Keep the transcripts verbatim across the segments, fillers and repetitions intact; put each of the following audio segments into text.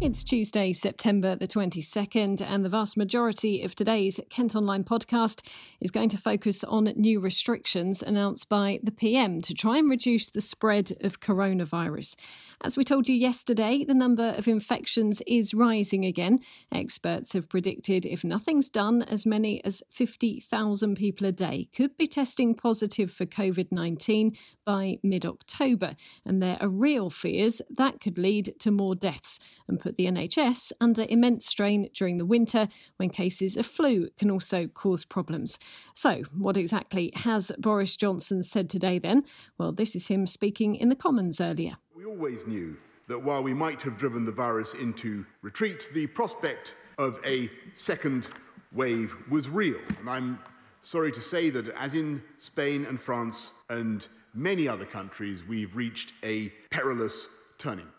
It's Tuesday, September the twenty-second, and the vast majority of today's Kent Online podcast is going to focus on new restrictions announced by the P M to try and reduce the spread of coronavirus. As we told you yesterday, the number of infections is rising again. Experts have predicted if nothing's done, as many as fifty thousand people a day could be testing positive for covid nineteen by mid-October. And there are real fears that could lead to more deaths and put the N H S under immense strain during the winter, when cases of flu can also cause problems. So what exactly has Boris Johnson said today then? Well, this is him speaking in the Commons earlier. We always knew that while we might have driven the virus into retreat, the prospect of a second wave was real. And I'm sorry to say that, as in Spain and France and many other countries, we've reached a perilous turning point.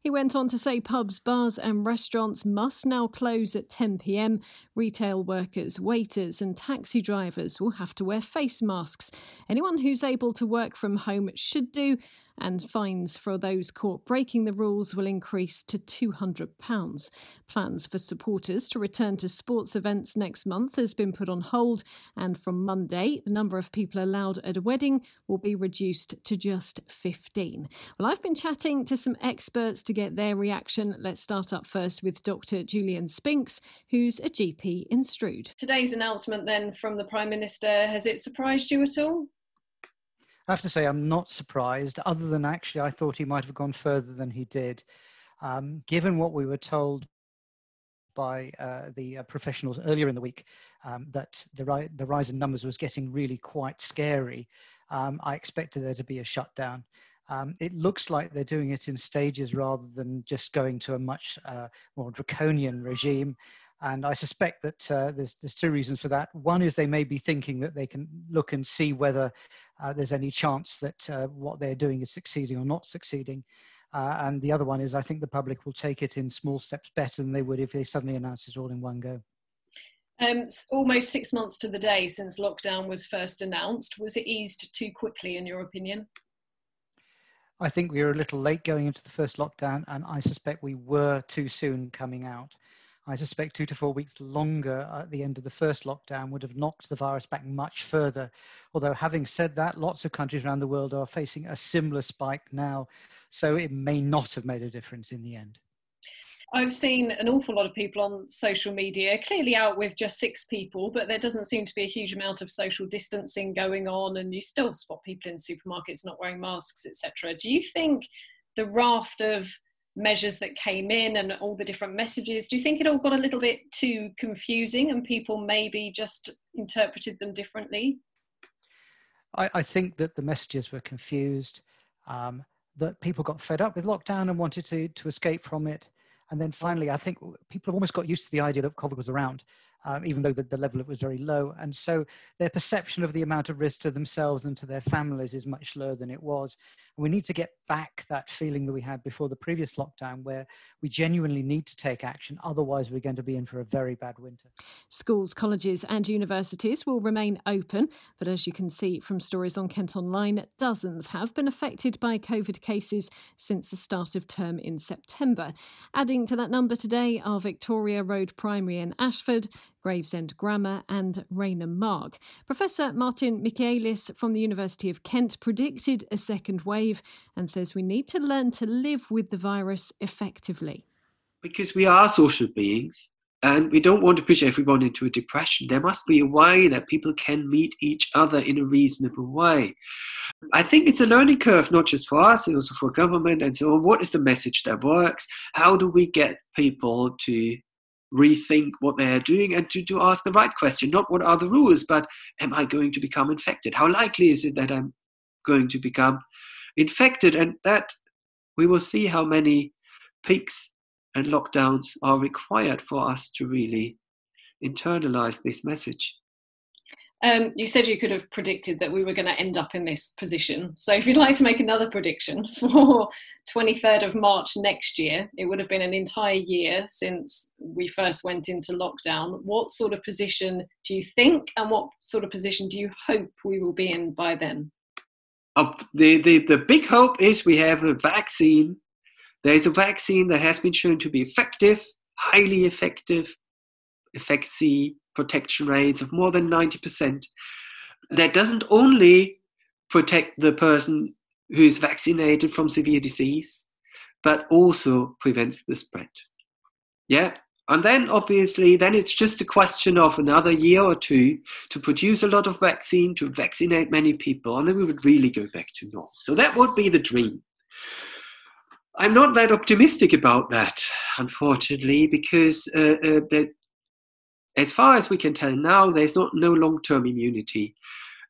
He went on to say pubs, bars and restaurants must now close at ten p m. Retail workers, waiters and taxi drivers will have to wear face masks. Anyone who's able to work from home should do, and fines for those caught breaking the rules will increase to two hundred pounds. Plans for supporters to return to sports events next month has been put on hold, and from Monday, the number of people allowed at a wedding will be reduced to just fifteen. Well, I've been chatting to some experts to get their reaction. Let's start up first with Doctor Julian Spinks, who's a G P in Strood. Today's announcement then from the Prime Minister, has it surprised you at all? I have to say I'm not surprised, other than actually I thought he might have gone further than he did. Um, given what we were told by uh, the uh, professionals earlier in the week, um, that the, ri- the rise in numbers was getting really quite scary, um, I expected there to be a shutdown. Um, it looks like they're doing it in stages rather than just going to a much uh, more draconian regime. And I suspect that uh, there's, there's two reasons for that. One is they may be thinking that they can look and see whether uh, there's any chance that uh, what they're doing is succeeding or not succeeding. Uh, and the other one is I think the public will take it in small steps better than they would if they suddenly announced it all in one go. Um, almost six months to the day since lockdown was first announced. Was it eased too quickly, in your opinion? I think we were a little late going into the first lockdown, and I suspect we were too soon coming out. I suspect two to four weeks longer at the end of the first lockdown would have knocked the virus back much further. Although, having said that, lots of countries around the world are facing a similar spike now, so it may not have made a difference in the end. I've seen an awful lot of people on social media, clearly out with just six people, but there doesn't seem to be a huge amount of social distancing going on, and you still spot people in supermarkets not wearing masks, et cetera. Do you think the raft of measures that came in and all the different messages, do you think it all got a little bit too confusing and people maybe just interpreted them differently? I, I think that the messages were confused, um, that people got fed up with lockdown and wanted to, to escape from it. And then finally, I think people have almost got used to the idea that COVID was around, um, even though the, the level was very low. And so their perception of the amount of risk to themselves and to their families is much lower than it was. And we need to get back that feeling that we had before the previous lockdown, where we genuinely need to take action. Otherwise, we're going to be in for a very bad winter. Schools, colleges and universities will remain open. But as you can see from stories on Kent Online, dozens have been affected by COVID cases since the start of term in September. Adding to that number today are Victoria Road Primary in Ashford, Gravesend Grammar and Raynham Mark. Professor Martin Michaelis from the University of Kent predicted a second wave and says we need to learn to live with the virus effectively. Because we are social beings and we don't want to push everyone into a depression. There must be a way that people can meet each other in a reasonable way. I think it's a learning curve, not just for us, also for government and so on. What is the message that works? How do we get people to rethink what they're doing and to, to ask the right question? Not what are the rules, but am I going to become infected? How likely is it that I'm going to become infected? And that we will see how many peaks and lockdowns are required for us to really internalise this message. Um, you said you could have predicted that we were going to end up in this position. So if you'd like to make another prediction for twenty-third of March next year, it would have been an entire year since we first went into lockdown. What sort of position do you think, and what sort of position do you hope we will be in by then? Uh, the, the, the big hope is we have a vaccine. There is a vaccine that has been shown to be effective, highly effective, efficacy protection rates of more than ninety percent. That doesn't only protect the person who is vaccinated from severe disease, but also prevents the spread. Yeah. And then obviously, then it's just a question of another year or two to produce a lot of vaccine, to vaccinate many people, and then we would really go back to normal. So that would be the dream. I'm not that optimistic about that, unfortunately, because uh, uh, that, as far as we can tell now, there's not no long-term immunity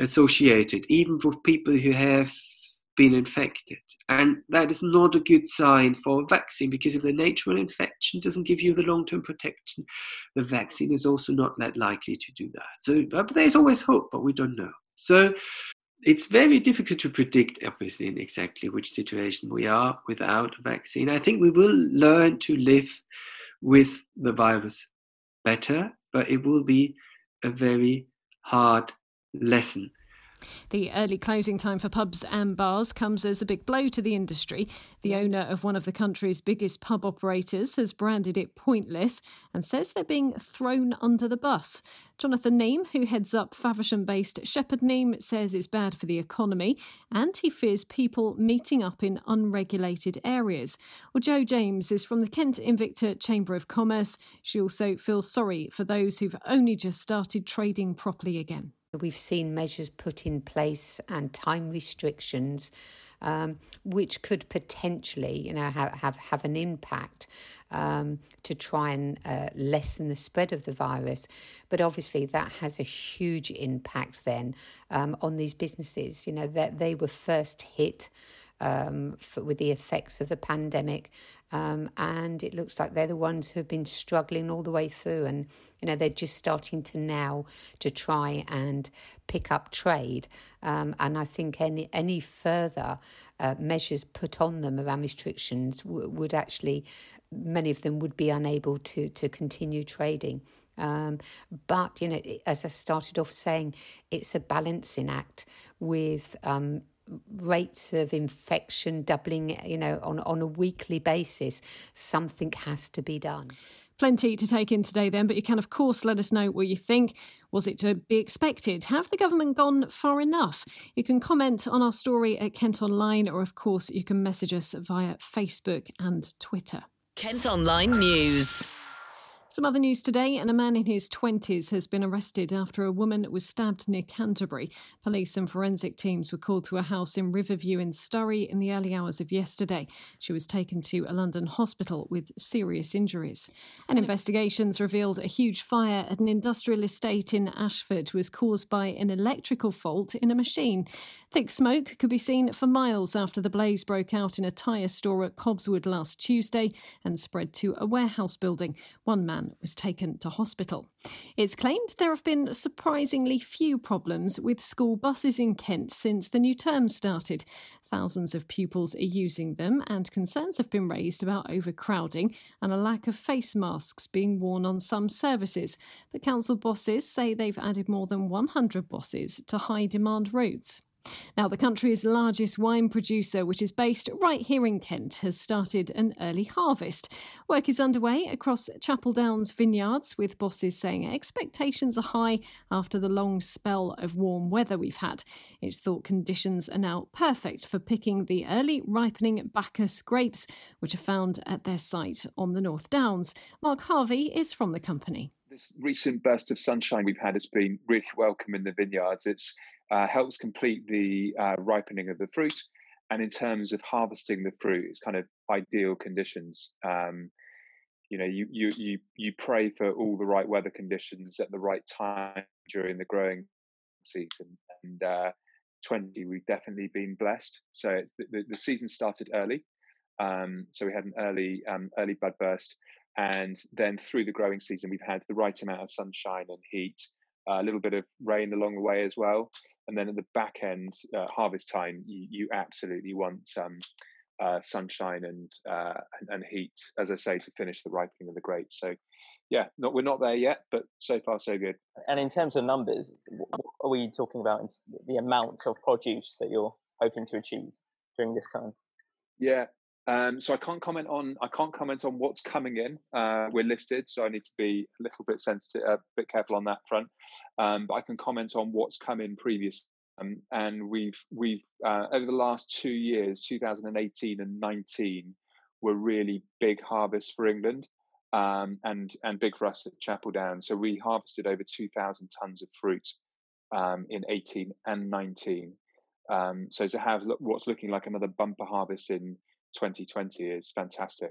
associated, even for people who have been infected. And that is not a good sign for a vaccine, because if the natural infection doesn't give you the long-term protection, the vaccine is also not that likely to do that. So but there's always hope, but we don't know. So it's very difficult to predict, obviously, in exactly which situation we are without a vaccine. I think we will learn to live with the virus better, but it will be a very hard lesson. The early closing time for pubs and bars comes as a big blow to the industry. The owner of one of the country's biggest pub operators has branded it pointless and says they're being thrown under the bus. Jonathan Neame, who heads up Faversham-based Shepherd Neame, says it's bad for the economy and he fears people meeting up in unregulated areas. Well, Jo James is from the Kent Invicta Chamber of Commerce. She also feels sorry for those who've only just started trading properly again. We've seen measures put in place and time restrictions, um, which could potentially, you know, have have, have an impact um, to try and uh, lessen the spread of the virus. But obviously, that has a huge impact then um, on these businesses. You know, that they were first hit um, for, with the effects of the pandemic, um, and it looks like they're the ones who have been struggling all the way through. And you know, they're just starting to now to try and pick up trade. Um, and I think any any further uh, measures put on them around restrictions w- would actually, many of them would be unable to, to continue trading. Um, but, you know, as I started off saying, it's a balancing act with um rates of infection doubling, you know, on, on a weekly basis. Something has to be done. Plenty to take in today then, but you can of course let us know what you think. Was it to be expected? Have the government gone far enough? You can comment on our story at Kent Online, or of course you can message us via Facebook and Twitter. Kent Online News. Some other news today, and a man in his twenties has been arrested after a woman was stabbed near Canterbury. Police and forensic teams were called to a house in Riverview in Sturry in the early hours of yesterday. She was taken to a London hospital with serious injuries. And investigations revealed a huge fire at an industrial estate in Ashford was caused by an electrical fault in a machine. Thick smoke could be seen for miles after the blaze broke out in a tyre store at Cobswold last Tuesday and spread to a warehouse building. One man was taken to hospital. It's claimed there have been surprisingly few problems with school buses in Kent since the new term started. Thousands of pupils are using them, and concerns have been raised about overcrowding and a lack of face masks being worn on some services. But council bosses say they've added more than one hundred buses to high-demand routes. Now, the country's largest wine producer, which is based right here in Kent, has started an early harvest. Work is underway across Chapel Down's vineyards, with bosses saying expectations are high after the long spell of warm weather we've had. It's thought conditions are now perfect for picking the early ripening Bacchus grapes, which are found at their site on the North Downs. Mark Harvey is from the company. This recent burst of sunshine we've had has been really welcome in the vineyards. It's Uh, helps complete the uh, ripening of the fruit, and in terms of harvesting the fruit, it's kind of ideal conditions. Um, you know, you you you you pray for all the right weather conditions at the right time during the growing season. And uh, twenty, we've definitely been blessed. So it's the, the, the season started early, um, so we had an early um, early bud burst, and then through the growing season, we've had the right amount of sunshine and heat. a little bit of rain along the way as well. And then at the back end, uh, harvest time, you, you absolutely want um, uh, sunshine and, uh, and and heat, as I say, to finish the ripening of the grapes. So, yeah, not, we're not there yet, but so far so good. And in terms of numbers, what are we talking about? The amount of produce that you're hoping to achieve during this time? Yeah. Um, so I can't comment on I can't comment on what's coming in. Uh, we're listed, so I need to be a little bit sensitive, a bit careful on that front. Um, but I can comment on what's come in previously. Um, and we've we've uh, over the last two years, two thousand eighteen and nineteen, were really big harvests for England, um, and and big for us at Chapel Down. So we harvested over two thousand tons of fruit um, in eighteen and nineteen. Um, so to have what's looking like another bumper harvest in twenty twenty is fantastic.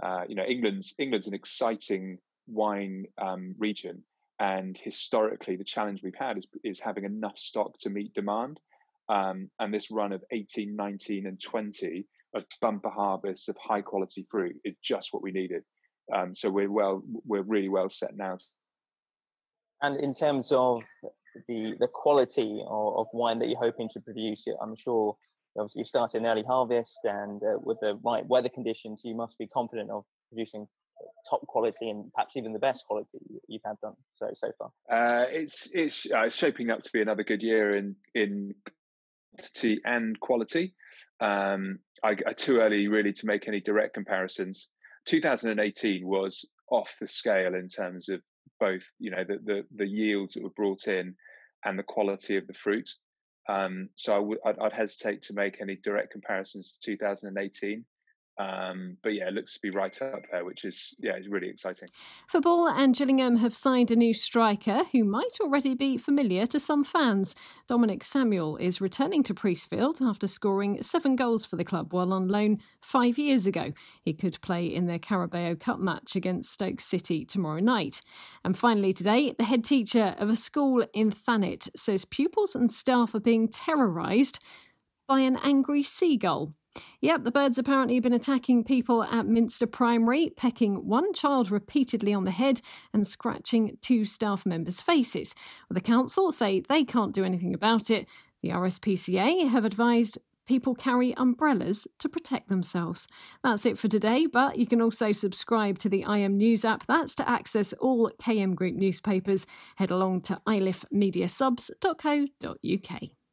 Uh, you know, England's England's an exciting wine um, region, and historically the challenge we've had is is having enough stock to meet demand. Um, and this run of eighteen, nineteen, and twenty of bumper harvests of high quality fruit is just what we needed. Um, so we're well, we're really well set now. And in terms of the the quality of, of wine that you're hoping to produce, I'm sure. Obviously, you've started an early harvest, and uh, with the right weather conditions, you must be confident of producing top quality and perhaps even the best quality you've had done so so far. Uh, it's it's uh, shaping up to be another good year in in quantity and quality. Um, I, I too early really to make any direct comparisons. two thousand eighteen was off the scale in terms of both, you know, the the, the yields that were brought in and the quality of the fruit. Um, so I w- I'd, I'd hesitate to make any direct comparisons to two thousand eighteen. Um, but yeah, it looks to be right up there, which is, yeah, it's really exciting. For Ball and Gillingham have signed a new striker who might already be familiar to some fans. Dominic Samuel is returning to Priestfield after scoring seven goals for the club while on loan five years ago. He could play in their Carabao Cup match against Stoke City tomorrow night. And finally today, the head teacher of a school in Thanet says pupils and staff are being terrorised by an angry seagull. Yep, the bird's apparently been attacking people at Minster Primary, pecking one child repeatedly on the head and scratching two staff members' faces. Well, the council say they can't do anything about it. The R S P C A have advised people carry umbrellas to protect themselves. That's it for today, but you can also subscribe to the I M News app. That's to access all K M Group newspapers. Head along to iliff media subs dot co dot uk.